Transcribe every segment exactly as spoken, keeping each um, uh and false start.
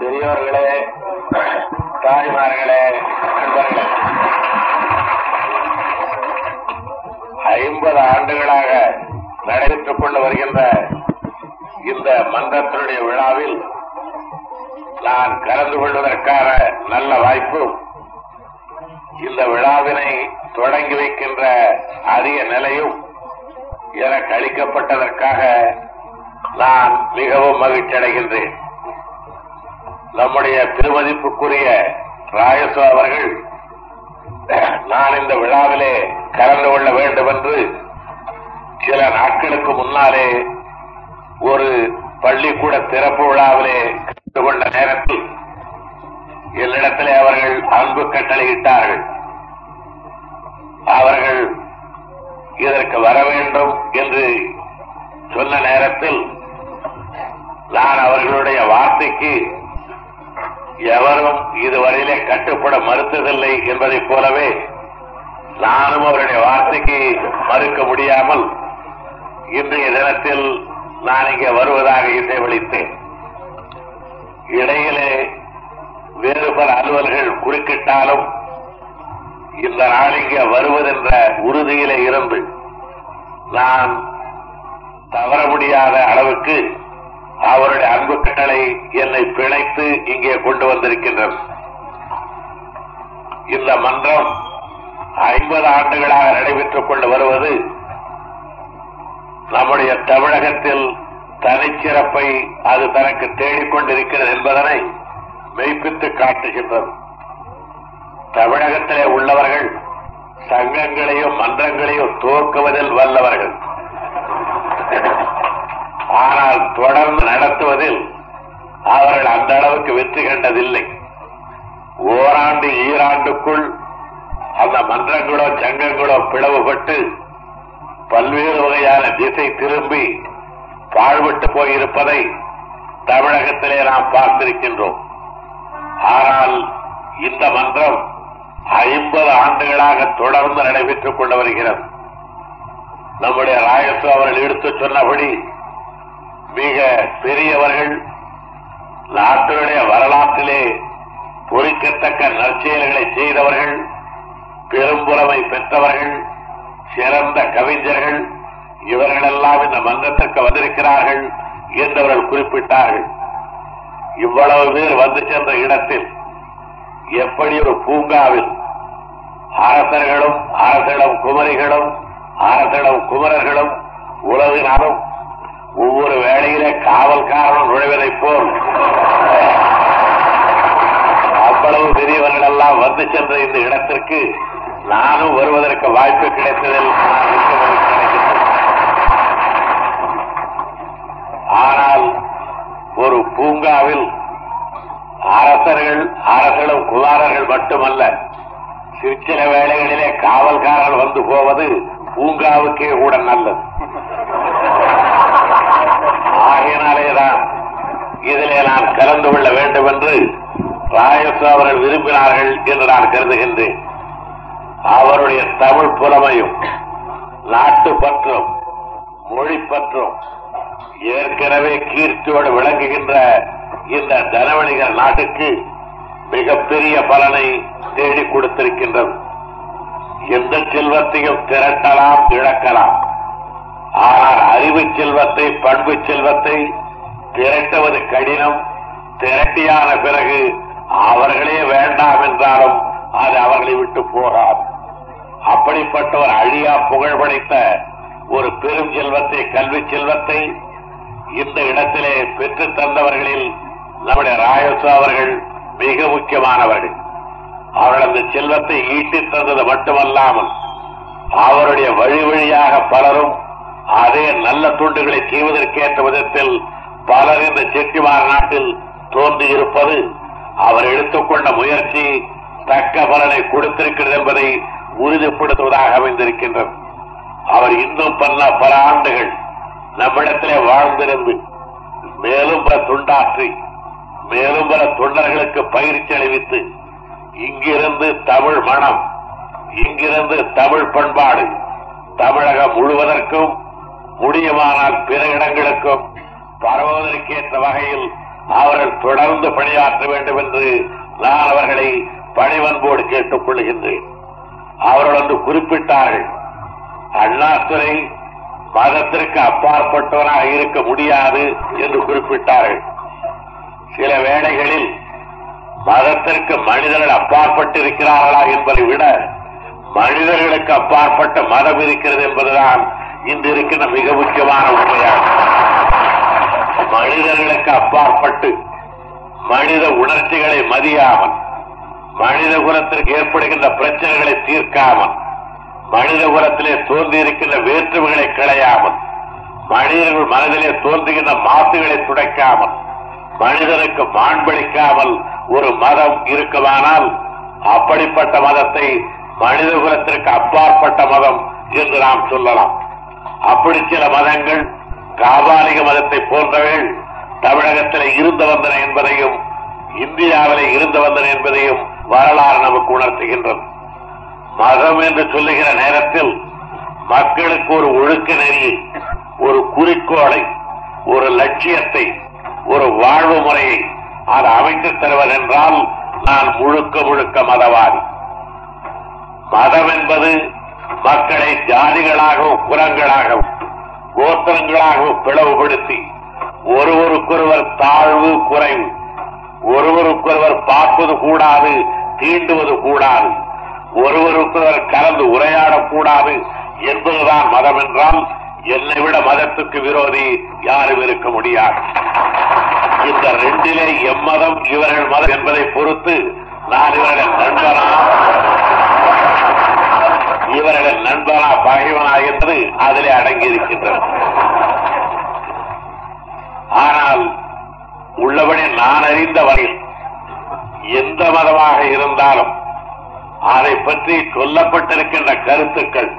பெரியோர்களே, தாய்மார்களே, நண்பர்களே, ஐம்பது ஆண்டுகளாக நடைபெற்றுக் கொண்டு வருகின்ற இந்த மன்றத்தினுடைய விழாவில் நான் கலந்து கொள்வதற்கான நல்ல வாய்ப்பு, இந்த விழாவினை தொடங்கி வைக்கின்ற அரிய நிலையும் எனக்கு அளிக்கப்பட்டதற்காக நான் மிகவும் மகிழ்ச்சி அடைகின்றேன். நம்முடைய பெருமதிப்புக்குரிய ராயசு அவர்கள் நான் இந்த விழாவிலே கலந்து கொள்ள வேண்டும் என்று சில நாட்களுக்கு முன்னாலே ஒரு பள்ளிக்கூட திறப்பு விழாவிலே கலந்து கொண்ட நேரத்தில் என்னிடத்திலே அவர்கள் அன்பு கட்டளையிட்டார்கள். அவர்கள் இதற்கு வர வேண்டும் என்று சொன்ன நேரத்தில் நான் அவர்களுடைய வார்த்தைக்கு எவரும் இதுவரையிலே கட்டுப்பட மறுத்ததில்லை என்பதைப் போலவே நானும் அவருடைய வார்த்தைக்கு மறுக்க முடியாமல் இன்றைய தினத்தில் நான் இங்கே வருவதாக இசைவளித்தேன். இடையிலே வேறு பல அலுவல்கள் குறுக்கிட்டாலும் இந்த நாள் இங்கே வருவதென்ற உறுதியிலே இருந்து நான் தவற முடியாத அளவுக்கு அவருடைய அன்பு கட்டளை என்னை பிழைத்து இங்கே கொண்டு வந்திருக்கின்றது. இந்த மன்றம் ஐம்பது ஆண்டுகளாக நடைபெற்றுக் கொண்டு வருவது நம்முடைய தமிழகத்தில் தனிச்சிறப்பை அது தனக்கு தேடிக்கொண்டிருக்கிறது என்பதனை மெய்ப்பித்து காட்டுகின்றது. தமிழகத்திலே உள்ளவர்கள் சங்கங்களையும் மன்றங்களையும் துவக்குவதில் வல்லவர்கள், ஆனால் தொடர்ந்து நடத்துவதில் அவர்கள் அந்த அளவுக்கு வெற்றி கண்டதில்லை. ஓராண்டு ஈராண்டுக்குள் அந்த மன்றங்களோ சங்கங்களோ பிளவுபட்டு பல்வேறு வகையான திசை திரும்பி பாழ்பட்டு போயிருப்பதை தமிழகத்திலே நாம் பார்த்திருக்கின்றோம். ஆனால் இந்த மன்றம் ஐம்பது ஆண்டுகளாக தொடர்ந்து நடைபெற்றுக் கொண்டு வருகிறது. நம்முடைய ராயசு அவர்கள் எடுத்து சொன்னபடி மிக பெரியவர்கள் நாட்டினுடைய வரலாற்றிலே பொறிக்கத்தக்க நற்செயல்களை செய்தவர்கள், பெரும்புறமை பெற்றவர்கள், சிறந்த கவிஞர்கள், இவர்களெல்லாம் இந்த மன்றத்திற்கு வந்திருக்கிறார்கள் என்று அவர்கள் குறிப்பிட்டார்கள். இவ்வளவு பேர் வந்து சென்ற இடத்தில் எப்படி ஒரு பூங்காவில் அரசர்களும் அரசிடம் குமரிகளும் அரசிடம் குமரர்களும் உலகினாலும் ஒவ்வொரு வேளையிலே காவல்காரனும் நுழைவதைப் போல் அவ்வளவு பெரியவர்கள் எல்லாம் வந்து சென்ற இந்த இடத்திற்கு நானும் வருவதற்கு வாய்ப்பு கிடைத்ததில் ஆனால் ஒரு பூங்காவில் அரசர்கள் அரசிடம் குமாரர்கள் மட்டுமல்ல, சிற்சில வேளைகளிலே காவல்காரர்கள் வந்து போவது பூங்காவுக்கே கூட நல்லது. ஆகையினாலேதான் இதிலே நான் கலந்து கொள்ள வேண்டும் என்று ராயசு அவர்கள் விரும்பினார்கள் என்று நான் கருதுகின்றேன். அவருடைய தமிழ் புலமையும் நாட்டு பற்றும் மொழி பற்றும் ஏற்கனவே கீர்த்தியோடு விளங்குகின்ற இந்த தனவணிகர் நாட்டுக்கு மிகப்பெரிய பலனை தேடிக் கொடுத்திருக்கின்றது. எந்த செல்வத்தையும் திரட்டலாம், இழக்கலாம், ஆனால் அறிவு செல்வத்தை, பண்பு செல்வத்தை திரட்டுவது கடினம். திரட்டியான பிறகு அவர்களே வேண்டாம் என்றாலும் அது அவர்களை விட்டு போகாது. அப்படிப்பட்ட ஒரு அழியா புகழ் படைத்த ஒரு பெரும் செல்வத்தை, கல்வி செல்வத்தை இந்த இடத்திலே பெற்றுத் தந்தவர்களில் நம்முடைய ராயசு அவர்கள் மிக முக்கியமானவர்கள். அவர்கள் அந்த செல்வத்தை ஈட்டித் தந்தது மட்டுமல்லாமல் அவருடைய வழி வழியாக பலரும் அதே நல்ல துண்டுகளை செய்வதற்கேற்ற விதத்தில் பலர் இந்த செட்டிமார் நாட்டில் தோன்றியிருப்பது அவர் எடுத்துக்கொண்ட முயற்சி தக்க பலனை கொடுத்திருக்கிறது என்பதை உறுதிப்படுத்துவதாக அமைந்திருக்கின்றது. அவர் இன்னும் பல பல ஆண்டுகள் நம்மிடத்திலே வாழ்ந்திருந்து மேலும் பல துண்டாற்றி மேலும் பல தொண்டர்களுக்கு பயிற்சி அளிவித்து இங்கிருந்து தமிழ் மனம், இங்கிருந்து தமிழ் பண்பாடு தமிழகம் முழுவதற்கும் முடியுமானால் பிற இடங்களுக்கும் பரவுவதற்கேற்ற வகையில் அவர்கள் தொடர்ந்து பணியாற்ற வேண்டும் என்று நான் அவர்களை பணிவன்போடு கேட்டுக் கொள்கின்றேன். அவர்கள் வந்து குறிப்பிட்டார்கள், அண்ணாதுரை மதத்திற்கு அப்பாற்பட்டவராக இருக்க முடியாது என்று குறிப்பிட்டார்கள். சில வேளைகளில் மதத்திற்கு மனிதர்கள் அப்பாற்பட்டிருக்கிறார்களா என்பதை விட மனிதர்களுக்கு அப்பாற்பட்ட மதம் இருக்கிறது என்பதுதான் இன்று இருக்கின்ற மிக முக்கியமான உண்மையாகும். மனிதர்களுக்கு அப்பாற்பட்டு மனித உணர்ச்சிகளை மதியாமல், மனித குலத்திற்கு ஏற்படுகின்ற பிரச்சனைகளை தீர்க்காமல், மனித குலத்திலே தோன்றியிருக்கின்ற வேற்றுமைகளை களையாமல், மனிதர்கள் மனதிலே தோன்றுகின்ற மாசுகளை துடைக்காமல், மனிதனுக்கு மாண்பளிக்காமல் ஒரு மதம் இருக்குமானால் அப்படிப்பட்ட மதத்தை மனித குலத்திற்கு அப்பாற்பட்ட மதம் என்று நாம் சொல்லலாம். அப்படி சில மதங்கள் காபாலிக மதத்தை போன்றவர்கள் தமிழகத்திலே இருந்து வந்தன என்பதையும் இந்தியாவிலே இருந்து வந்தன என்பதையும் வரலாறு நமக்கு உணர்த்துகின்றது. மதம் என்று சொல்லுகிற நேரத்தில் மக்களுக்கு ஒரு ஒழுக்க நெறியை, ஒரு குறிக்கோளை, ஒரு லட்சியத்தை, ஒரு வாழ்வு முறையை அது அமைத்துத் தருவது என்றால் நான் முழுக்க முழுக்க மதவாதி. மதம் என்பது மக்களை ஜாதிகளாகவும் குலங்களாகவும் கோத்திரங்களாகவும் பிளவுபடுத்தி ஒருவருக்கொருவர் தாழ்வு குறைவு, ஒருவருக்கொருவர் பார்ப்பது கூடாது, தீண்டுவது கூடாது, ஒருவருக்கொருவர் கலந்து உரையாடக்கூடாது என்பதுதான் மதம் என்றால் என்னை விட மதத்துக்கு விரோதி யாரும் இருக்க முடியாது. இந்த ரெண்டிலே எம்மதம் இவர்கள் மதம் என்பதை பொறுத்து நான் இவர்கள் நண்பனா இவர்கள் நண்பனா பகைவனா என்று அதிலே அடங்கியிருக்கின்றனர். ஆனால் உள்ளபடி நான் அறிந்த வகையில் எந்த மதமாக இருந்தாலும் அதை பற்றி சொல்லப்பட்டிருக்கின்ற கருத்துக்கள்,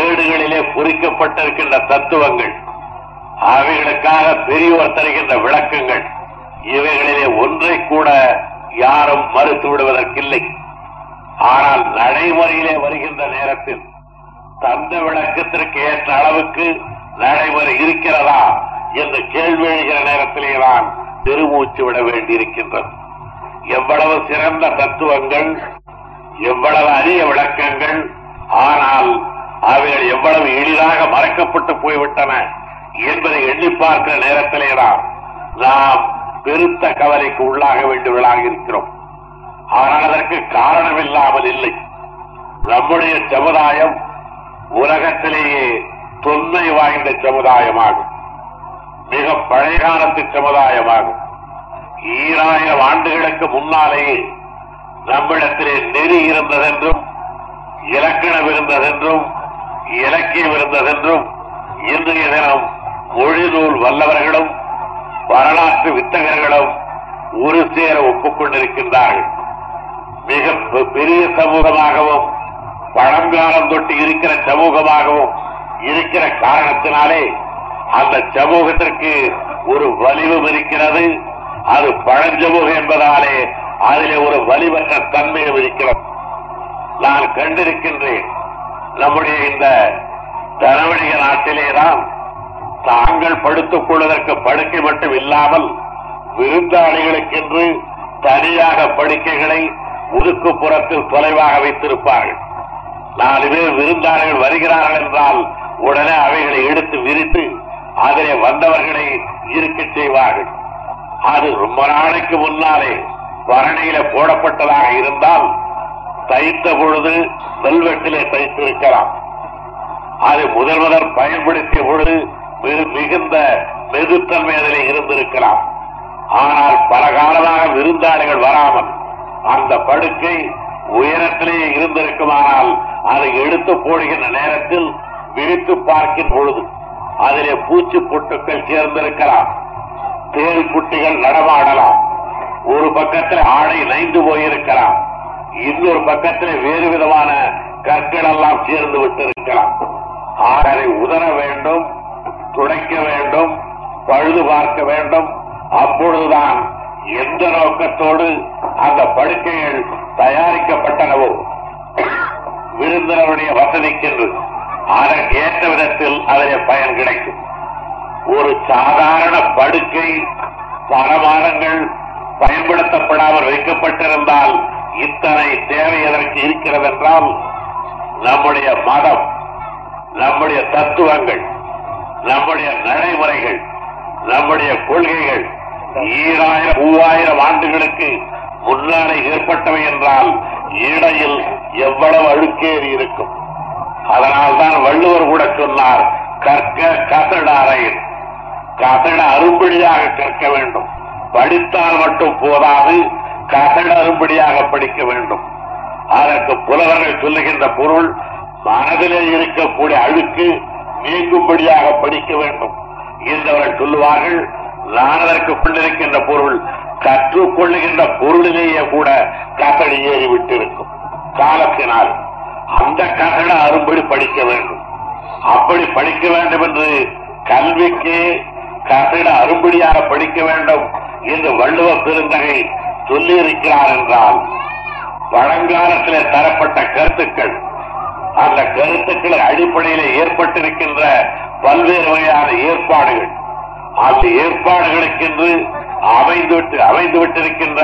ஏடுகளிலே பொறிக்கப்பட்டிருக்கின்ற தத்துவங்கள், அவைகளுக்காக பெரியோர் தருகின்ற விளக்கங்கள், இவைகளிலே ஒன்றை கூட யாரும் மறுத்து விடுவதற்கில்லை. ஆனால் நடைமுறையிலே வருகின்ற நேரத்தில் தந்த விளக்கத்திற்கு ஏற்ற அளவுக்கு நடைமுறை இருக்கிறதா என்று கேள்வி எழுகிற நேரத்திலேதான் பெருமூச்சு விட வேண்டியிருக்கின்றது. எவ்வளவு சிறந்த தத்துவங்கள், எவ்வளவு அரிய விளக்கங்கள், ஆனால் அவைகள் எவ்வளவு எளிதாக மறைக்கப்பட்டு போய்விட்டன என்பதை எண்ணி பார்க்கிற நேரத்திலேதான் நாம் பெருத்த கவலைக்கு உள்ளாக வேண்டுவர்களாக இருக்கிறோம். ஆனால் அதற்கு காரணம் இல்லாமல் இல்லை. நம்முடைய சமுதாயம் உலகத்திலேயே தொன்மை வாய்ந்த சமுதாயமாகும், மிக பழைய காலத்து சமுதாயமாகும். ஈராயிரம் ஆண்டுகளுக்கு முன்னாலேயே நம்மிடத்திலே நெறி இருந்ததென்றும், இலக்கணம் இருந்ததென்றும், இலக்கியம் இருந்ததென்றும், இன்றைய தினம் மொழி நூல் வல்லவர்களும் வரலாற்று வித்தகர்களும் ஒரு சேர ஒப்புக்கொண்டிருக்கின்றார்கள். மிக பெரிய சமூகமாகவும் பழங்காலம் தொட்டு இருக்கிற சமூகமாகவும் இருக்கிற காரணத்தினாலே அந்த சமூகத்திற்கு ஒரு வலிவும் இருக்கிறது. அது பழஞ்சமூகம் என்பதாலே அதிலே ஒரு வலிவற்ற தன்மையும் இருக்கிறது. நான் கண்டிருக்கின்றேன், நம்முடைய இந்த தனவணிக நாட்டிலேதான் தாங்கள் படுத்துக் கொள்வதற்கு படுக்கை மட்டும் இல்லாமல் விருந்தாளிகளுக்கென்று தனியாக படுக்கைகளை ஒதுக்குப்புறத்தில் தொலைவாக வைத்திருப்பார்கள். நாலு பேர் விருந்தாளிகள் வருகிறார்கள் என்றால் உடனே அவைகளை எடுத்து விரித்து அதிலே வந்தவர்களை இருக்கச் செய்வார்கள். அது ரொம்ப நாளைக்கு முன்னாலே பரணியில போடப்பட்டதாக இருந்தால் தைத்த பொழுது வெல்வெட்டிலே தைத்திருக்கலாம். அதை முதல் முதல் பயன்படுத்திய பொழுது மிகுந்த மெதுத்தன்மை அதிலே இருந்திருக்கலாம். ஆனால் பல காலமாக விருந்தாளிகள் வராமல் அந்த படுக்கை உயரத்திலேயே இருந்திருக்குமானால் அதை எடுத்து போடுகின்ற நேரத்தில் விழித்து பார்க்கின்ற பொழுது அதிலே பூச்சி பொட்டுக்கள் சேர்ந்திருக்கலாம், தேள் குட்டிகள் நடமாடலாம், ஒரு பக்கத்தில் ஆடை நைந்து போயிருக்கலாம், இன்னொரு பக்கத்தில் வேறு விதமான கற்கள் எல்லாம் சேர்ந்து விட்டிருக்கலாம். ஆடலை உதற வேண்டும், துடைக்க வேண்டும், பழுது பார்க்க வேண்டும். அப்பொழுதுதான் எந்த நோக்கத்தோடு அந்த படுக்கைகள் தயாரிக்கப்பட்டனவோ விருந்தினருடைய வசதிக்கென்று அதற்கு ஏற்ற விதத்தில் அதிலே பயன் கிடைக்கும். ஒரு சாதாரண படுக்கை பரமானங்கள் பயன்படுத்தப்படாமல் வைக்கப்பட்டிருந்தால் இத்தனை தேவை எதற்கு இருக்கிறது என்றால், நம்முடைய மதம், நம்முடைய தத்துவங்கள், நம்முடைய நடைமுறைகள், நம்முடைய கொள்கைகள் ஈராயிரம் மூவாயிரம் ஆண்டுகளுக்கு முன்னாலே ஏற்பட்டவை என்றால் இடையில் எவ்வளவு அழுக்கேறி இருக்கும். அதனால்தான் வள்ளுவர் கூட சொன்னார், கற்க கசடாரை கசட அரும்படியாக கற்க வேண்டும், படித்தால் மட்டும் போதாது கசட அரும்படியாக படிக்க வேண்டும். அதற்கு புலவர்கள் சொல்லுகின்ற பொருள், மனதிலே இருக்கக்கூடிய அழுக்கு நீங்கும்படியாக படிக்க வேண்டும் என்றவர்கள் சொல்லுவார்கள். நான் அதற்கு கொண்டிருக்கின்ற பொருள், கற்றுக்கொள்ளுகின்ற பொருளிலேயே கூட கசடு ஏறிவிட்டிருக்கும் காலத்தினால். அந்த கசட அரும்படி படிக்க வேண்டும். அப்படி படிக்க வேண்டும் என்று கல்விக்கு கசட அரும்படியாக படிக்க வேண்டும் என்று வள்ளுவர் பெருந்தகை சொல்லியிருக்கிறார் என்றால், பழங்காலத்திலே தரப்பட்ட கருத்துக்கள், அந்த கருத்துக்களின் அடிப்படையிலே ஏற்பட்டிருக்கின்ற பல்வேறு வகையான ஏற்பாடுகள், அந்த ஏற்பாடுகளுக்கென்று அமைந்துவிட்டு அமைந்துவிட்டிருக்கின்ற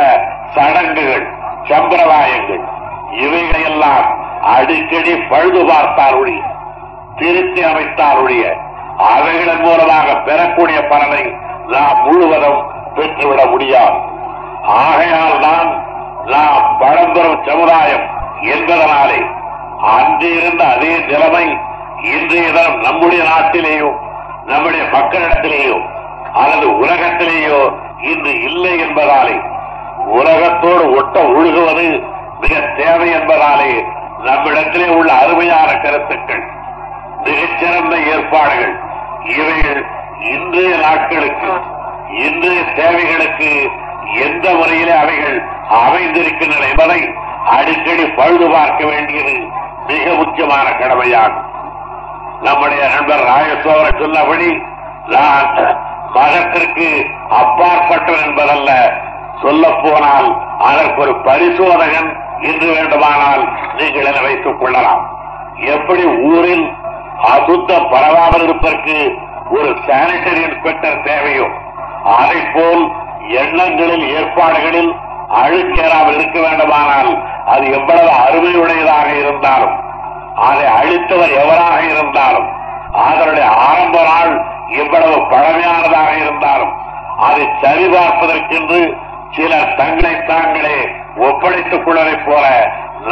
சடங்குகள், சம்பிரதாயங்கள், இவைகளையெல்லாம் அடிக்கடி பழுது பார்த்தாருடைய திருத்தி அமைத்தாருடைய அவைகளின் மூலமாக பெறக்கூடிய பலனை நாம் முழுவதும் பெற்றுவிட முடியாது. ஆகையால் தான் நாம் பழம்பெரும் சமுதாயம் என்பதனாலே அன்றிருந்த அதே நிலைமை இன்றைய தினம் நம்முடைய நாட்டிலேயோ நம்முடைய மக்களிடத்திலேயோ அல்லது உலகத்திலேயோ இன்று இல்லை என்பதாலே, உலகத்தோடு ஒட்ட ஒழுகுவது மிக தேவை என்பதாலே, நம்மிடத்திலே உள்ள அருமையான கருத்துக்கள், மிகச்சிறந்த ஏற்பாடுகள் இவைகள் இன்றைய நாட்களுக்கு இன்றைய தேவைகளுக்கு எந்த முறையிலே அவைகள் அமைந்திருக்கின்றன என்பதை அடிக்கடி பழுது பார்க்க வேண்டியது மிக முக்கியமான கடமையாகும். நம்முடைய நண்பர் ராயசோரன் சொன்னபடி, நான் மதத்திற்கு அப்பாற்பட்டவன் என்பதல்ல, சொல்ல போனால் அதற்கு ஒரு பரிசோதகன் என்று வேண்டுமானால் நீங்கள் என வைத்துக் கொள்ளலாம். எப்படி ஊரில் அசுத்தம் பரவாமல் இருப்பதற்கு ஒரு சானிட்டரி இன்ஸ்பெக்டர் தேவையோ, அதை போல் எண்ணங்களில் ஏற்பாடுகளில் அழுக்கேறாமல் இருக்க வேண்டுமானால், அது எவ்வளவு அருமையுடையதாக இருந்தாலும், அதை அழித்தவர் எவராக இருந்தாலும், அதனுடைய ஆரம்ப நாள் எவ்வளவு பழமையானதாக இருந்தாலும், அதை சரிபார்ப்பதற்கென்று சிலர் தங்களை தாங்களே ஒப்படைத்துக் கொள்வதைப் போல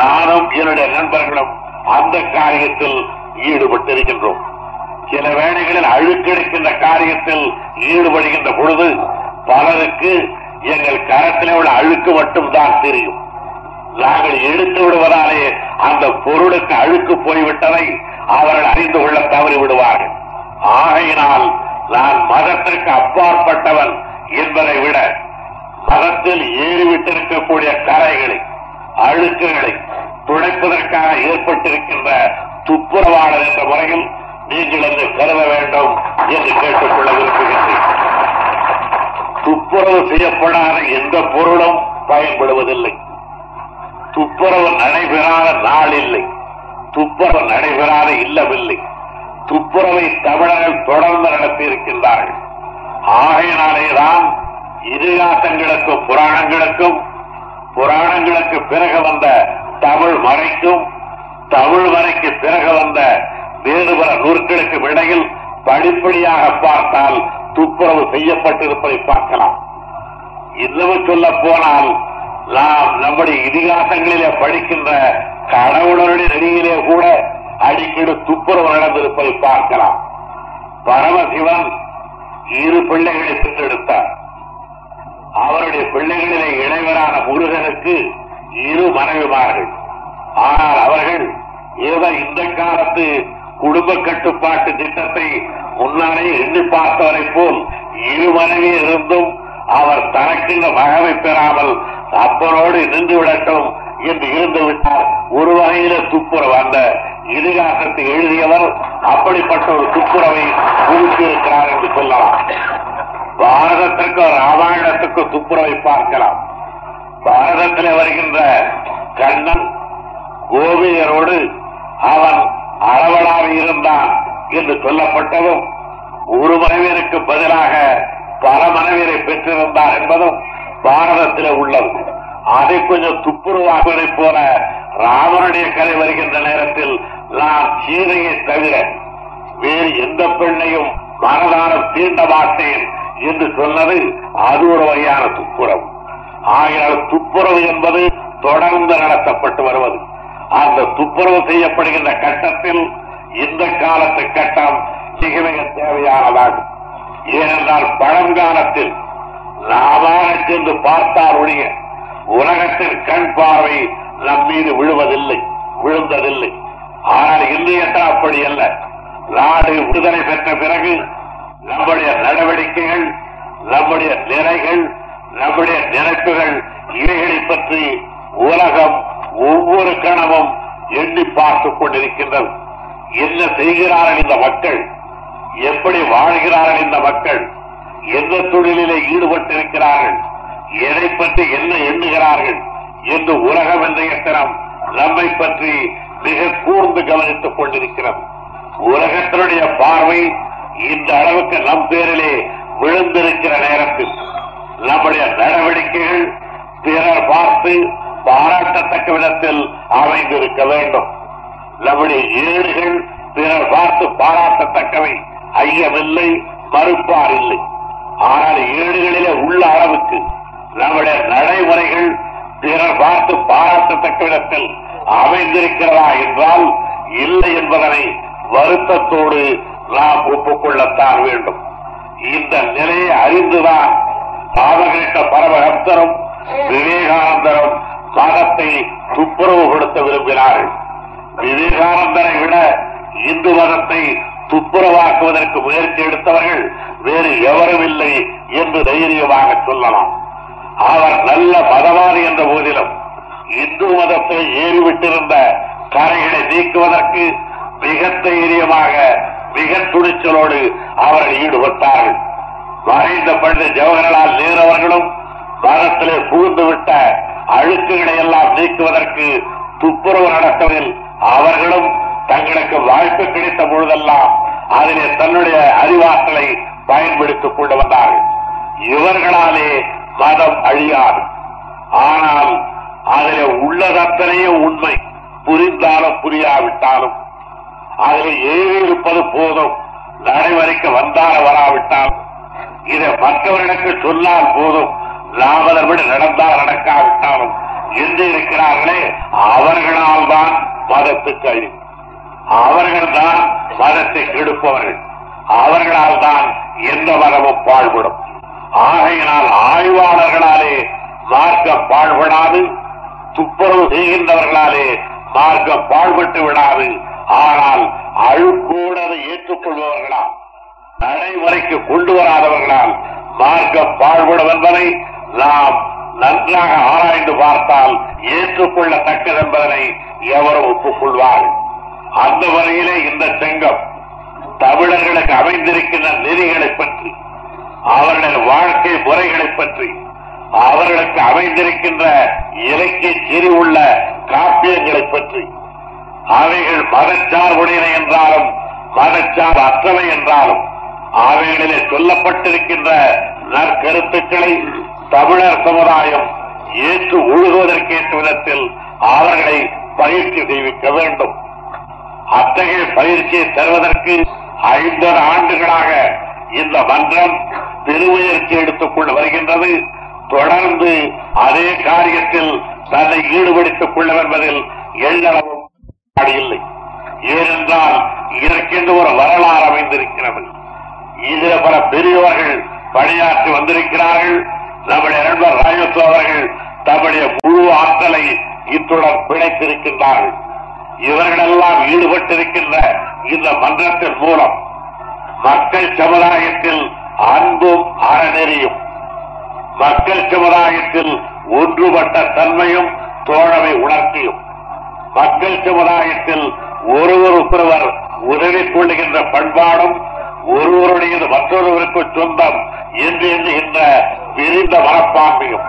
நானும் என்னுடைய நண்பர்களும் அந்த காரியத்தில் ஈடுபட்டிருக்கின்றோம். சில வேளைகளில் அழுக்கெடுக்கின்ற காரியத்தில் ஈடுபடுகின்ற பொழுது பலருக்கு எங்கள் கரத்திலே உள்ள அழுக்கு மட்டும்தான் தெரியும். நாங்கள் எடுத்து விடுவதாலே அந்த பொருளுக்கு அழுக்கு போய்விட்டதை அவர்கள் அறிந்து கொள்ள தவறி விடுவார்கள். ஆகையினால் நான் மதத்திற்கு அப்பாற்பட்டவன் என்பதை விட, மதத்தில் ஏறிவிட்டிருக்கக்கூடிய கரைகளை, அழுக்குகளை துடைப்பதற்காக ஏற்பட்டிருக்கின்ற துப்புரவாளர் என்ற முறையில் நீங்கள் என்று கருத வேண்டும் என்று கேட்டுக்கொள்ள விரும்புகின்றேன். துப்புரவு செய்யப்படாத எந்த பொருளும் பயன்படுவதில்லை. துப்புரவு நடைபெறாத நாள் இல்லை, துப்புரவு நடைபெறாத இல்லமில்லை. துப்புரவை தமிழர்கள் தொடர்ந்து நடத்தியிருக்கின்றார்கள். ஆகையினாலேதான் இதிகாசங்களுக்கும் புராணங்களுக்கும் புராணங்களுக்கு பிறகு வந்த தமிழ் மறைக்கும் தமிழ் மறைக்கு பிறகு வந்த வேறு பல நூற்களுக்கும் இடையில் படிப்படியாக பார்த்தால் துப்புரவு செய்யப்பட்டிருப்பதை பார்க்கலாம். இன்னும் சொல்ல போனால், நாம் நம்முடைய இதிகாசங்களிலே படிக்கின்ற கடவுளருடைய நெறியிலே கூட அடிக்கடி துப்புரவு நடந்திருப்பதை பார்க்கலாம். பரமசிவன் இரு பிள்ளைகளை பெற்றெடுத்தார். அவருடைய பிள்ளைகளிலே இளைவரான முருகனுக்கு இரு மனைவிமார்கள். ஆனால் அவர்கள் ஏதோ இந்த காலத்து குடும்ப கட்டுப்பாட்டு திட்டத்தை முன்னாலே எண்ணி பார்த்தவரை போல் இரு மனைவி இருந்தும் அவர் தனக்கின்ற மகவை பெறாமல் அப்பனோடு நின்றுவிடட்டும் என்று இருந்துவிட்டார். ஒரு வகையில துப்புரவு, அந்த இதிகாசத்தை எழுதியவர் அப்படிப்பட்ட ஒரு துப்புரவை புகுத்தியிருக்கிறார் என்று சொல்லலாம். பாரதத்திற்கு ராமாயணத்துக்கு துப்புரவை பார்க்கலாம். பாரதத்திலே வருகின்ற கண்ணன் கோபியரோடு அவன் அளவலாக இருந்தான் என்று சொல்லப்பட்டதும், ஒரு மனைவிற்கு பதிலாக பல மனைவியரை பெற்றிருந்தார் என்பதும் பாரதத்திலே உள்ளது. அதை கொஞ்சம் துப்புரவாக்குவதை போல ராமனுடைய கதை வருகின்ற நேரத்தில் நான் சீதையை தவிர வேறு எந்த பெண்ணையும் மனதாரம் தீண்ட மாட்டேன் என்று சொன்னது அது ஒரு வகையான துப்புரவு. ஆகையால் துப்புரவு என்பது தொடர்ந்து நடத்தப்பட்டு வருவது. அந்த துப்புரவு செய்யப்படுகின்ற கட்டத்தில் இந்த காலத்து கட்டம் மிக மிக தேவையானதாகும். ஏனென்றால் பழங்காலத்தில் நாம சென்று பார்த்தார் ஒழிய உலகத்தின் கண் பார்வை நம் மீது விழுவதில்லை, விழுந்ததில்லை. ஆனால் இந்தியத்தை அப்படி அல்ல. நாடு விடுதலை பெற்ற பிறகு நம்முடைய நடவடிக்கைகள், நம்முடைய நிலைகள், நம்முடைய நினைப்புகள் இவைகளை பற்றி உலகம் ஒவ்வொரு கணமும் எண்ணி பார்த்துக் கொண்டிருக்கின்றது. என்ன செய்கிறார்கள் இந்த மக்கள், எப்படி வாழ்கிறார்கள் இந்த மக்கள், எந்த தொழிலிலே ஈடுபட்டிருக்கிறார்கள், எதை பற்றி என்ன எண்ணுகிறார்கள் என்று உலகம் இன்றைய தினம் நம்மை பற்றி மிக கூர்ந்து கவனித்துக் கொண்டிருக்கிறது. உலகத்தினுடைய பார்வை இந்த அளவுக்கு நம் பேரிலே விழுந்திருக்கிற நேரத்தில் நம்முடைய நடவடிக்கைகள் பிறர் பார்த்து பாராட்டத்தக்க விதத்தில் அமைந்திருக்க வேண்டும். நம்முடைய ஏடுகள் பிறர் பார்த்து பாராட்டத்தக்கவை, ஐயமில்லை, மறுப்பார் இல்லை. ஆனால் ஏடுகளிலே உள்ள அளவுக்கு நம்முடைய நடைமுறைகள் பிறர் பார்த்து பாராட்டத்தக்க விதத்தில் அமைந்திருக்கிறதா என்றால் இல்லை என்பதனை வருத்தத்தோடு நாம் ஒப்புக்கொள்ளத்தான் வேண்டும். இந்த நிலையை அறிந்துதான் ராமகிருஷ்ண பரமஹம்சரும் விவேகானந்தரும் மதத்தை துப்புரவுபடுத்த விரும்பினார்கள். விவேகானந்தரை விட இந்து மதத்தை துப்புரவாக்குவதற்கு முயற்சி எடுத்தவர்கள் வேறு எவரும் இல்லை என்று தைரியமாக சொல்லலாம். அவர் நல்ல மதவாதி என்ற போதிலும் இந்து மதத்தை ஏறிவிட்டிருந்த கரைகளை நீக்குவதற்கு மிக தைரியமாக, மிக துணிச்சலோடு அவர்கள் ஈடுபட்டார்கள். மறைந்த பண்டிட் ஜவஹர்லால் நேரு அவர்களும் மதத்திலே புகுந்துவிட்ட அழுக்குகளை எல்லாம் நீக்குவதற்கு துப்புரவு நடத்தவில் அவர்களும் தங்களுக்கு வாய்ப்பு கிடைத்த பொழுதெல்லாம் அதிலே தன்னுடைய அறிவாற்றலை பயன்படுத்திக் கொண்டு வந்தார்கள். இவர்களாலே மதம் அழியாது. ஆனால் அதிலே உள்ளதத்தனையே உண்மை புரிந்தாலும் புரியாவிட்டாலும் அதில் ஏறியிருப்பது போதும், நடைமுறைக்கு வந்தார வராவிட்டாலும் இதை மற்றவர்களுக்கு சொன்னால் போதும், நாம் அதன்படி நடந்தால் நடக்காவிட்டாலும் என்று இருக்கிறார்களே, அவர்களால் தான் மதத்துக்கு அழிவு, அவர்கள் தான் மதத்தை கெடுப்பவர்கள், அவர்களால் தான் எந்த மதமும் பாழ்படும். ஆகையினால் ஆய்வாளர்களாலே மார்க்கம் பாழ்படாது, துப்புரவு செய்கின்றவர்களாலே மார்க்கம் பாழ்பட்டு விடாது. ஆனால் அழுக்கோடு அதை ஏற்றுக்கொள்பவர்களால், நடைமுறைக்கு கொண்டு வராதவர்களால் மார்க்கம் பாழ்படும் என்பதை நாம் நன்றாக ஆராய்ந்து பார்த்தால் ஏற்றுக்கொள்ளத்தக்கது என்பதனை எவரும் ஒப்புக்கொள்வார்கள். அந்த வகையிலே இந்த சங்கம் தமிழர்களுக்கு அமைந்திருக்கின்ற நெறிகளை பற்றி, அவர்களுடைய வாழ்க்கை முறைகளை பற்றி, அவர்களுக்கு அமைந்திருக்கின்ற இலக்கிய செறி உள்ள காப்பியங்களை பற்றி, அவைகள் மதச்சார்புடையன என்றாலும் மதச்சார்பு அற்றவை என்றாலும் அவைகளிலே சொல்லப்பட்டிருக்கின்ற நற்கருத்துக்களை தமிழர் சமுதாயம் ஏற்று ஒழுகுவதற்கேற்ற விதத்தில் அவர்களை பயிற்சி செய்விக்க வேண்டும். அத்தகைய பயிற்சியை தருவதற்கு ஐம்பது ஆண்டுகளாக இந்த மன்றம் பெருமுயற்சி எடுத்துக்கொண்டு வருகின்றது. தொடர்ந்து அதே காரியத்தில் தன்னை ஈடுபடுத்திக் கொள்ளும் என்பதில் எல்லளவும் இல்லை. ஏனென்றால் இதற்கென்று ஒரு வரலாறு அமைந்திருக்கிறது. இதில் பல பெரியவர்கள் பணியாற்றி வந்திருக்கிறார்கள். நம்முடைய நண்பர் ராஜசோ அவர்கள் தம்முடைய முழு ஆற்றலை இத்துடன் பிழைத்திருக்கின்றார்கள். இவர்களெல்லாம் ஈடுபட்டிருக்கின்ற இந்த மன்றத்தின் மூலம் மக்கள் சமுதாயத்தில் அன்பும் அறநெறியும், மக்கள் சமுதாயத்தில் ஒன்றுபட்ட தன்மையும் தோழமை உணர்த்தியும், மக்கள் சமுதாயத்தில் ஒருவருக்கொருவர் உதவி கொள்ளுகின்ற பண்பாடும், ஒருவருடைய மற்றொருவருக்கு சொந்தம் என்று எண்ணுகின்ற விரிந்த மனப்பான்மையும்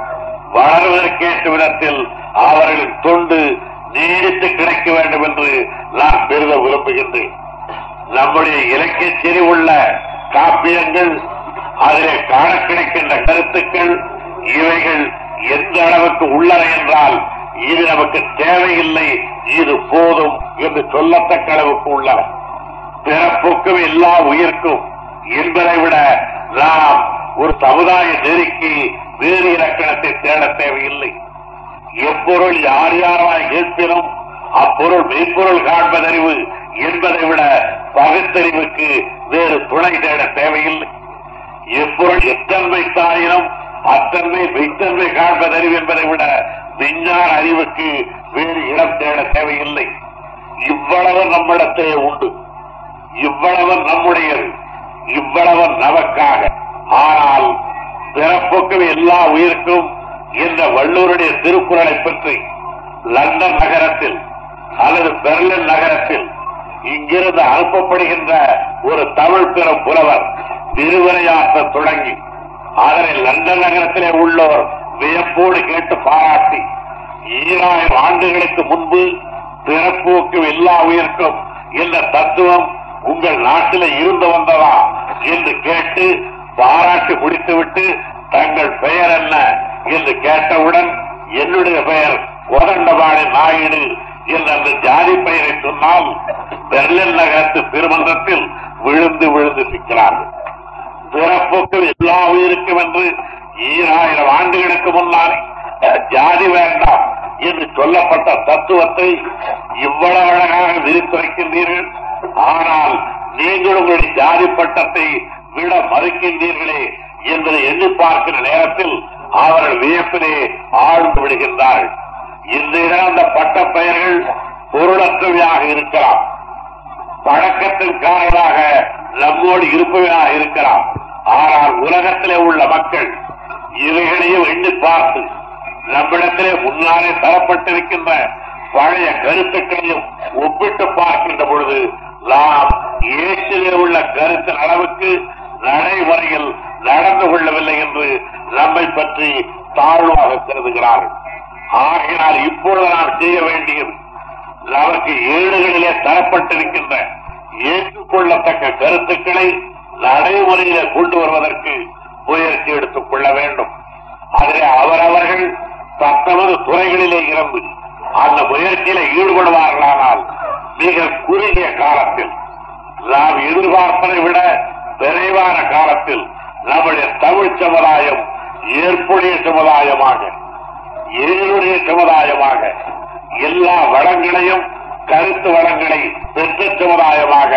வளர்வதற்கேற்ற விதத்தில் அவர்கள் தொண்டு நீடித்து கிடைக்க வேண்டும் என்று நான் பெரிதும் விரும்புகின்றேன். நம்முடைய இலக்கிய செறி உள்ள காப்பியங்கள், அதிலே காண கிடைக்கின்ற கருத்துக்கள், இவைகள் எந்த அளவுக்கு உள்ளன என்றால் இது நமக்கு தேவையில்லை, இது போதும் என்று சொல்லத்தக்க அளவுக்கு உள்ளன. பிறப்புக்கும் எல்லா உயிர்க்கும் என்பதை விட நாம் ஒரு சமுதாய நெருக்கி வேறு இலக்கணத்தை தேட தேவையில்லை. எப்பொருள் யார் யாராய் கேட்பினும் அப்பொருள் மெய்ப்பொருள் காண்பதறிவு என்பதை விட பகுத்தறிவுக்கு வேறு துணை தேட தேவையில்லை. எப்பொருள் எத்தன்மை தாயினும் அத்தன்மை மெய்த்தன்மை காண்பதறிவு என்பதை விட விஞ்ஞான அறிவுக்கு வேறு இடம் தேட தேவையில்லை. இவ்வளவு நம்மிடத்தே உண்டு, இவ்வளவு நம்முடையது, இவ்வளவு நமக்காக. ஆனால் பிறப்புக்கும் எல்லா உயிர்க்கும் என்ற வள்ளுவருடைய திருக்குறளை பற்றி லண்டன் நகரத்தில் அல்லது பெர்லின் நகரத்தில் இங்கிருந்து அனுப்பப்படுகின்ற ஒரு தமிழ் பெரும் புலவர் விரிவுரையாற்ற தொடங்கி அதனை லண்டன் நகரத்திலே உள்ளோர் வியப்போடு கேட்டு பாராட்டி ஈராயிரம் ஆண்டுகளுக்கு முன்பு பிறப்புக்கும் எல்லா உயிர்க்கும் என்ற தத்துவம் உங்கள் நாட்டில் இருந்து வந்ததா என்று கேட்டு பாராட்டி முடித்துவிட்டு தங்கள் பெயர் என்ன என்று கேட்டவுடன் என்னுடைய பெயர் கோதண்டபாடி நாயுடு என்று அந்த ஜாதி பெயரை சொன்னால் பெர்லின் நகரத்து திருமன்றத்தில் விழுந்து விழுந்து சிக்கிறார்கள். பிறப்புக்கு எல்லா உயிருக்கும் என்று ஈராயிரம் ஆண்டுகளுக்கு முன்னாலே ஜாதி வேண்டாம் என்று சொல்லப்பட்ட தத்துவத்தை இவ்வளவு அழகாக விரித்துரைக்கின்றீர்கள். ஆனால் நீங்கள் உங்களுடைய ஜாதி பட்டத்தை விட மறுக்கின்றீர்களே என்பதை எண்ணி பார்க்கிற நேரத்தில் அவர்கள் வியப்பிலே ஆழ்ந்து விடுகின்றார்கள். இன்றைய அந்த பட்ட பெயர்கள் பொருளற்றவையாக இருக்கலாம், பழக்கத்தின் காரணமாக நம்மோடு இருப்பவையாக இருக்கலாம். ஆனால் உலகத்திலே உள்ள மக்கள் இவைகளையும் எண்ணி பார்த்து நம்மிடத்திலே முன்னாலே தரப்பட்டிருக்கின்ற பழைய கருத்துக்களையும் ஒப்பிட்டு பார்க்கின்ற பொழுது நாம் இயேசிலே உள்ள கருத்தின் அளவுக்கு நடைமுறையில் நடந்து கொள்ளவில்லை என்று நம்மை பற்றி தாழ்வாக கருதுகிறார்கள். ஆகையால் இப்பொழுது நாம் செய்ய வேண்டியது நமக்கு ஏடுகளிலே தரப்பட்டிருக்கின்ற ஏற்றுக்கொள்ளத்தக்க கருத்துக்களை நடைமுறையிலே கொண்டு வருவதற்கு முயற்சி எடுத்துக் கொள்ள வேண்டும். அதிலே அவரவர்கள் தத்தமது துறைகளிலே இருந்து அந்த முயற்சியில ஈடுபடுவார்களானால் மிக குறுகிய காலத்தில் நாம் எதிர்பார்ப்பதை விட விரைவான காலத்தில் நம்முடைய தமிழ் சமுதாயம் ஏற்புடைய சமுதாயமாக, ஏழுடைய சமுதாயமாக, எல்லா வளங்களையும் கருத்து வளங்களை பெற்ற சமுதாயமாக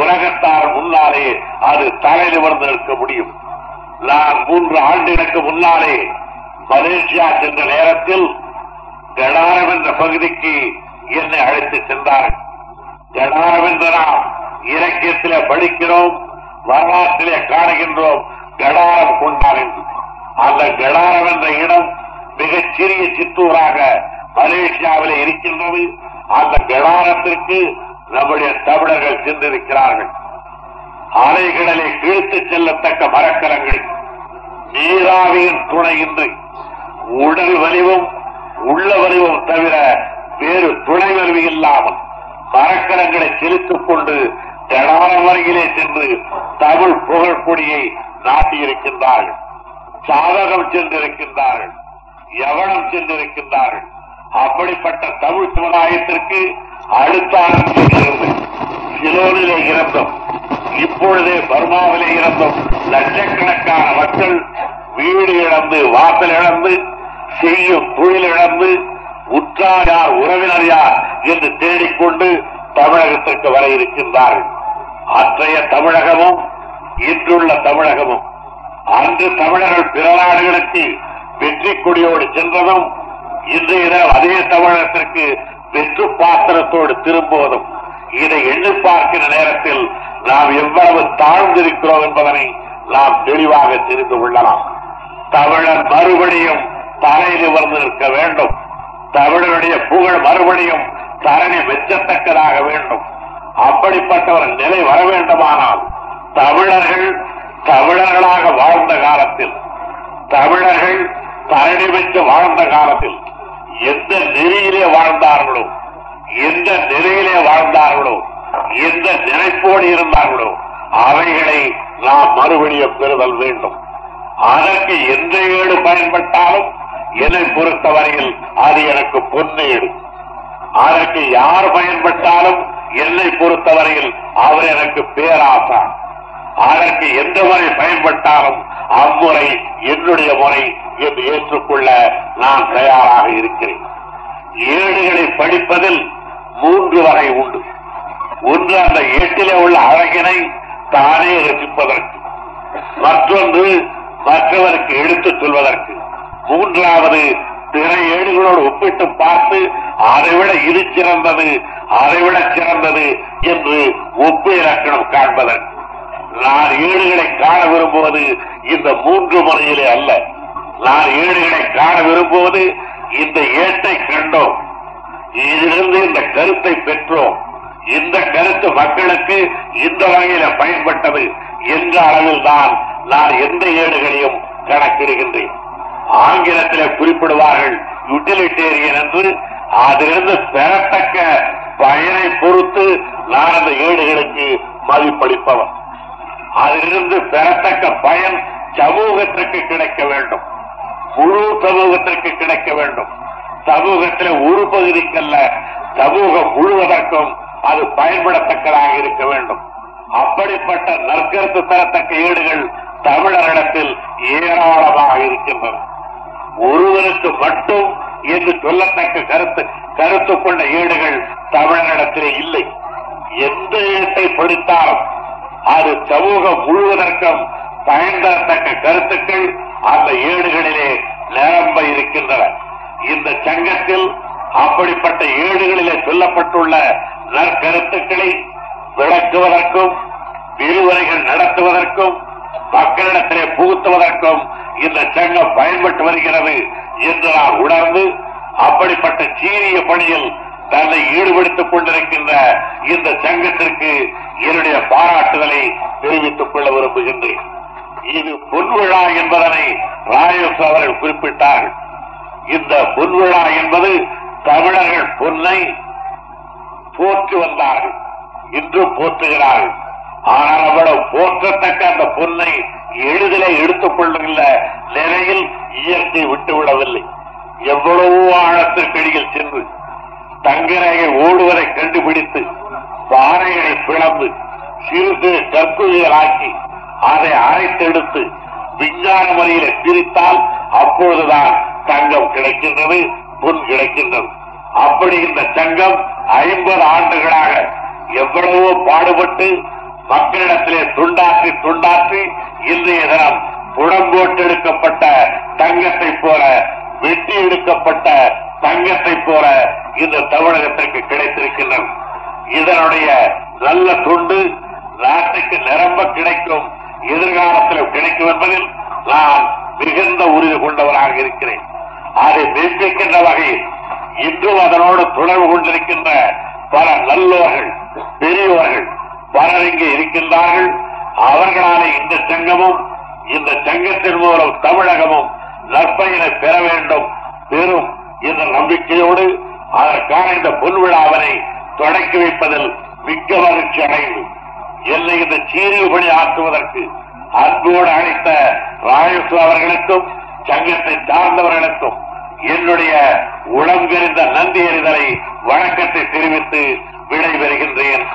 உலகத்தார் முன்னாலே அது தலை நிமிர்ந்து நிற்க முடியும். நான் மூன்று ஆண்டுகளுக்கு முன்னாலே மலேசியா சென்ற நேரத்தில் கடாரம் என்ற பகுதிக்கு என்னை அழைத்து சென்றார்கள். கடாரம் என்று நாம் இலக்கியத்திலே படிக்கிறோம், வரலாற்றிலே காணுகின்றோம். கடாரம் கொண்டார் என்று அந்த கடாரம் என்ற இடம் மிகச்சிறிய சித்தூராக மலேசியாவிலே இருக்கின்றது. அந்த கடாரத்திற்கு நம்முடைய தமிழர்கள் சென்றிருக்கிறார்கள். அலைகளை கீழ்த்துச் செல்லத்தக்க மரக்கலங்கள், நீராவியின் துணையின்றி உடல் வலிவும் உள்ள வலிவும் தவிர வேறு துணை வலிவு இல்லாமல் மரக்கலங்களை செலுத்திக் கொண்டு கடாரம் வரையிலே சென்று தமிழ் புகழ்பொடியை நாட்டியிருக்கின்றார்கள். சாதகம் சென்றிருக்கின்றார்கள், எவனம் சென்றிருக்கின்றார்கள். அப்படிப்பட்ட தமிழ் சமுதாயத்திற்கு அடுத்தாரத்திலே இருந்து, சிலோனிலே இருந்தும், இப்பொழுதே பர்மாவிலே இருந்தும் லட்சக்கணக்கான மக்கள் வீடு இழந்து, வாசல் இழந்து, செய்யும் தொழில் இழந்து, உற்றார் யார் உறவினர் யார் என்று தேடிக்கொண்டு தமிழகத்திற்கு வர இருக்கின்றார்கள். அன்றைய தமிழகமும் இன்றுள்ள தமிழகமும், அன்று தமிழர்கள் பிற நாடுகளுக்கு வெற்றி கொடியோடு சென்றதும் இன்றைய தினம் அதே தமிழகத்திற்கு வெற்று பாத்திரத்தோடு திரும்புவதும், இதை எண்ணி பார்க்கிற நேரத்தில் நாம் எவ்வளவு தாழ்ந்திருக்கிறோம் என்பதனை நாம் தெளிவாக தெரிந்து கொள்ளலாம். தமிழர் மறுபடியும் தரையில் வந்து நிற்க வேண்டும். தமிழருடைய புகழ் மறுபடியும் தரணி வெச்சத்தக்கதாக வேண்டும். அப்படிப்பட்ட ஒரு நிலை வர வேண்டுமானால் தமிழர்கள் தமிழர்களாக வாழ்ந்த காலத்தில், தமிழர்கள் தரணி வெச்சு வாழ்ந்த காலத்தில் எந்த நெறியிலே வாழ்ந்தார்களோ, எந்த நிலையிலே வாழ்ந்தார்களோ, எந்த நினைப்போடு இருந்தார்களோ அவைகளை நாம் மறுபடியும் பெறுதல் வேண்டும். அதற்கு எந்த ஏடு பயன்பட்டாலும் என்னை பொறுத்தவரையில் அது எனக்கு பொன்னேடு. அதற்கு யார் பயன்பட்டாலும் என்னை பொறுத்தவரையில் அவர் எனக்கு பேராசான். அதற்கு எந்த முறை பயன்பட்டாலும் அம்முறை என்னுடைய முறை என்று ஏற்றுக்கொள்ள நான் தயாராக இருக்கிறேன். ஏடுகளை படிப்பதில் மூன்று வகை உண்டு. ஒன்று, அந்த ஏட்டிலே உள்ள அழகினை தானே ரசிப்பதற்கு. மற்றொன்று, மற்றவருக்கு எடுத்துச் சொல்வதற்கு. மூன்றாவது, பிற ஏடுகளோடு ஒப்பிட்டு பார்த்து அதைவிட இது சிறந்தது, அதைவிட சிறந்தது என்று ஒப்பு இலக்கணம் காண்பதற்கு. நான் ஏடுகளை காண விரும்புவது இந்த மூன்று முறையிலே அல்ல. நான் ஏடுகளை காண விரும்புவது இந்த ஏட்டை கண்டோம், இதிலிருந்து இந்த கருத்தை பெற்றோம், இந்த கருத்து மக்களுக்கு இந்த வகையில பயன்பட்டது என்ற அளவில் தான் நான் எந்த ஏடுகளையும் கணக்கிடுகின்றேன். ஆங்கிலத்தில் குறிப்பிடுவார்கள் யூட்டிலிட்டேரியன் என்று. அதிலிருந்து பெறத்தக்க பயனை பொறுத்து நான் அந்த ஏடுகளுக்கு மதிப்பளிப்பவன். அதிலிருந்து பெறத்தக்க பயன் சமூகத்திற்கு கிடைக்க வேண்டும், முழு சமூகத்திற்கு கிடைக்க வேண்டும். சமூகத்தில் ஒரு பகுதிக்கல்ல, சமூகம் முழுவதற்கும் அது பயன்படத்தக்கதாக இருக்க வேண்டும். அப்படிப்பட்ட நற்கருத்து தரத்தக்க ஏடுகள் தமிழரிடத்தில் ஏராளமாக இருக்கின்றன. ஒருவருக்கு மட்டும் என்று சொல்லத்தக்க கருத்து கருத்து கொண்ட ஏடுகள் தமிழரிடத்திலே இல்லை. எந்த ஏட்டை படித்தாலும் அது சமூகம் முழுவதற்கும் பயன்படத்தக்க கருத்துக்கள் அந்த ஏடுகளிலே நிரம்ப இருக்கின்றன. இந்த சங்கத்தில் அப்படிப்பட்ட ஏடுகளிலே சொல்லப்பட்டுள்ள நற்கருத்துக்களை விளக்குவதற்கும் விரிவுரைகள் நடத்துவதற்கும் மக்களிடத்திலே புகுத்துவதற்கும் இந்த சங்கம் பயன்பட்டு வருகிறது என்று நான் உணர்ந்து அப்படிப்பட்ட சீரிய பணியில் தன்னை ஈடுபடுத்திக் கொண்டிருக்கின்ற இந்த சங்கத்திற்கு என்னுடைய பாராட்டுதலை தெரிவித்துக் கொள்ள விரும்புகின்றேன். இது பொன்விழா என்பதனை ராயஸ் அவர்கள் குறிப்பிட்டார்கள். இந்த பொன்விழா என்பது தமிழர்கள் பொன்னை போற்று வந்தார்கள், இன்று போற்றுகிறார்கள். ஆனால் அவ்வளவு போற்றத்தக்க அந்த பொன்னை எளிதிலே எடுத்துக் கொள்ளுகின்ற நிலையில் இயற்கை விட்டுவிடவில்லை. எவ்வளவோ ஆழத்திற்கடியில் சென்று தங்கரையை ஓடுவதை கண்டுபிடித்து பாறைகளை பிளந்து சிறு சிறு கற்குதிகளாக்கி அதை அரைத்தெடுத்து விஞ்ஞான முறையில பிரித்தால் அப்பொழுதுதான் தங்கம் கிடைக்கின்றது, பொன் கிடைக்கின்றது. அப்படி இந்த சங்கம் ஐம்பது ஆண்டுகளாக எவ்வளவோ பாடுபட்டு மக்களிடத்திலே துண்டாற்றி துண்டாற்றி இன்றைய தினம் புடம்போட்டு எடுக்கப்பட்ட தங்கத்தை போல, வெட்டி எடுக்கப்பட்ட தங்கத்தை போல இந்த தமிழகத்திற்கு கிடைத்திருக்கின்றன. இதனுடைய நல்ல துண்டு நாட்டுக்கு நிரம்ப கிடைக்கும், எதிர்காலத்தில் கிடைக்கும் என்பதில் நான் மிகுந்த உறுதி கொண்டவராக இருக்கிறேன். அதை மெய்ப்பிக்கின்ற வகையில் இன்றும் அதனோடு தொடர்பு கொண்டிருக்கின்ற பல நல்லோர்கள், பெரியோர்கள் பலர் இங்கே இருக்கின்றார்கள். அவர்களாலே இந்த சங்கமும் இந்த சங்கத்தின் மூலம் தமிழகமும் நற்பயனை பெற வேண்டும், பெறும் என்ற நம்பிக்கையோடு அதற்கான இந்த பொன்விழாவினை தொடக்கி வைப்பதில் மிக்க மகிழ்ச்சி அடைந்து என்னை இந்த சீரிய பணி ஆற்றுவதற்கு அன்போடு அழைத்த ராயசு அவர்களுக்கும் சங்கத்தை சார்ந்தவர்களுக்கும் என்னுடைய உளம் கரிந்த நன்றி அறிதலை, வணக்கத்தை தெரிவித்து விடைபெறுகின்றேன்.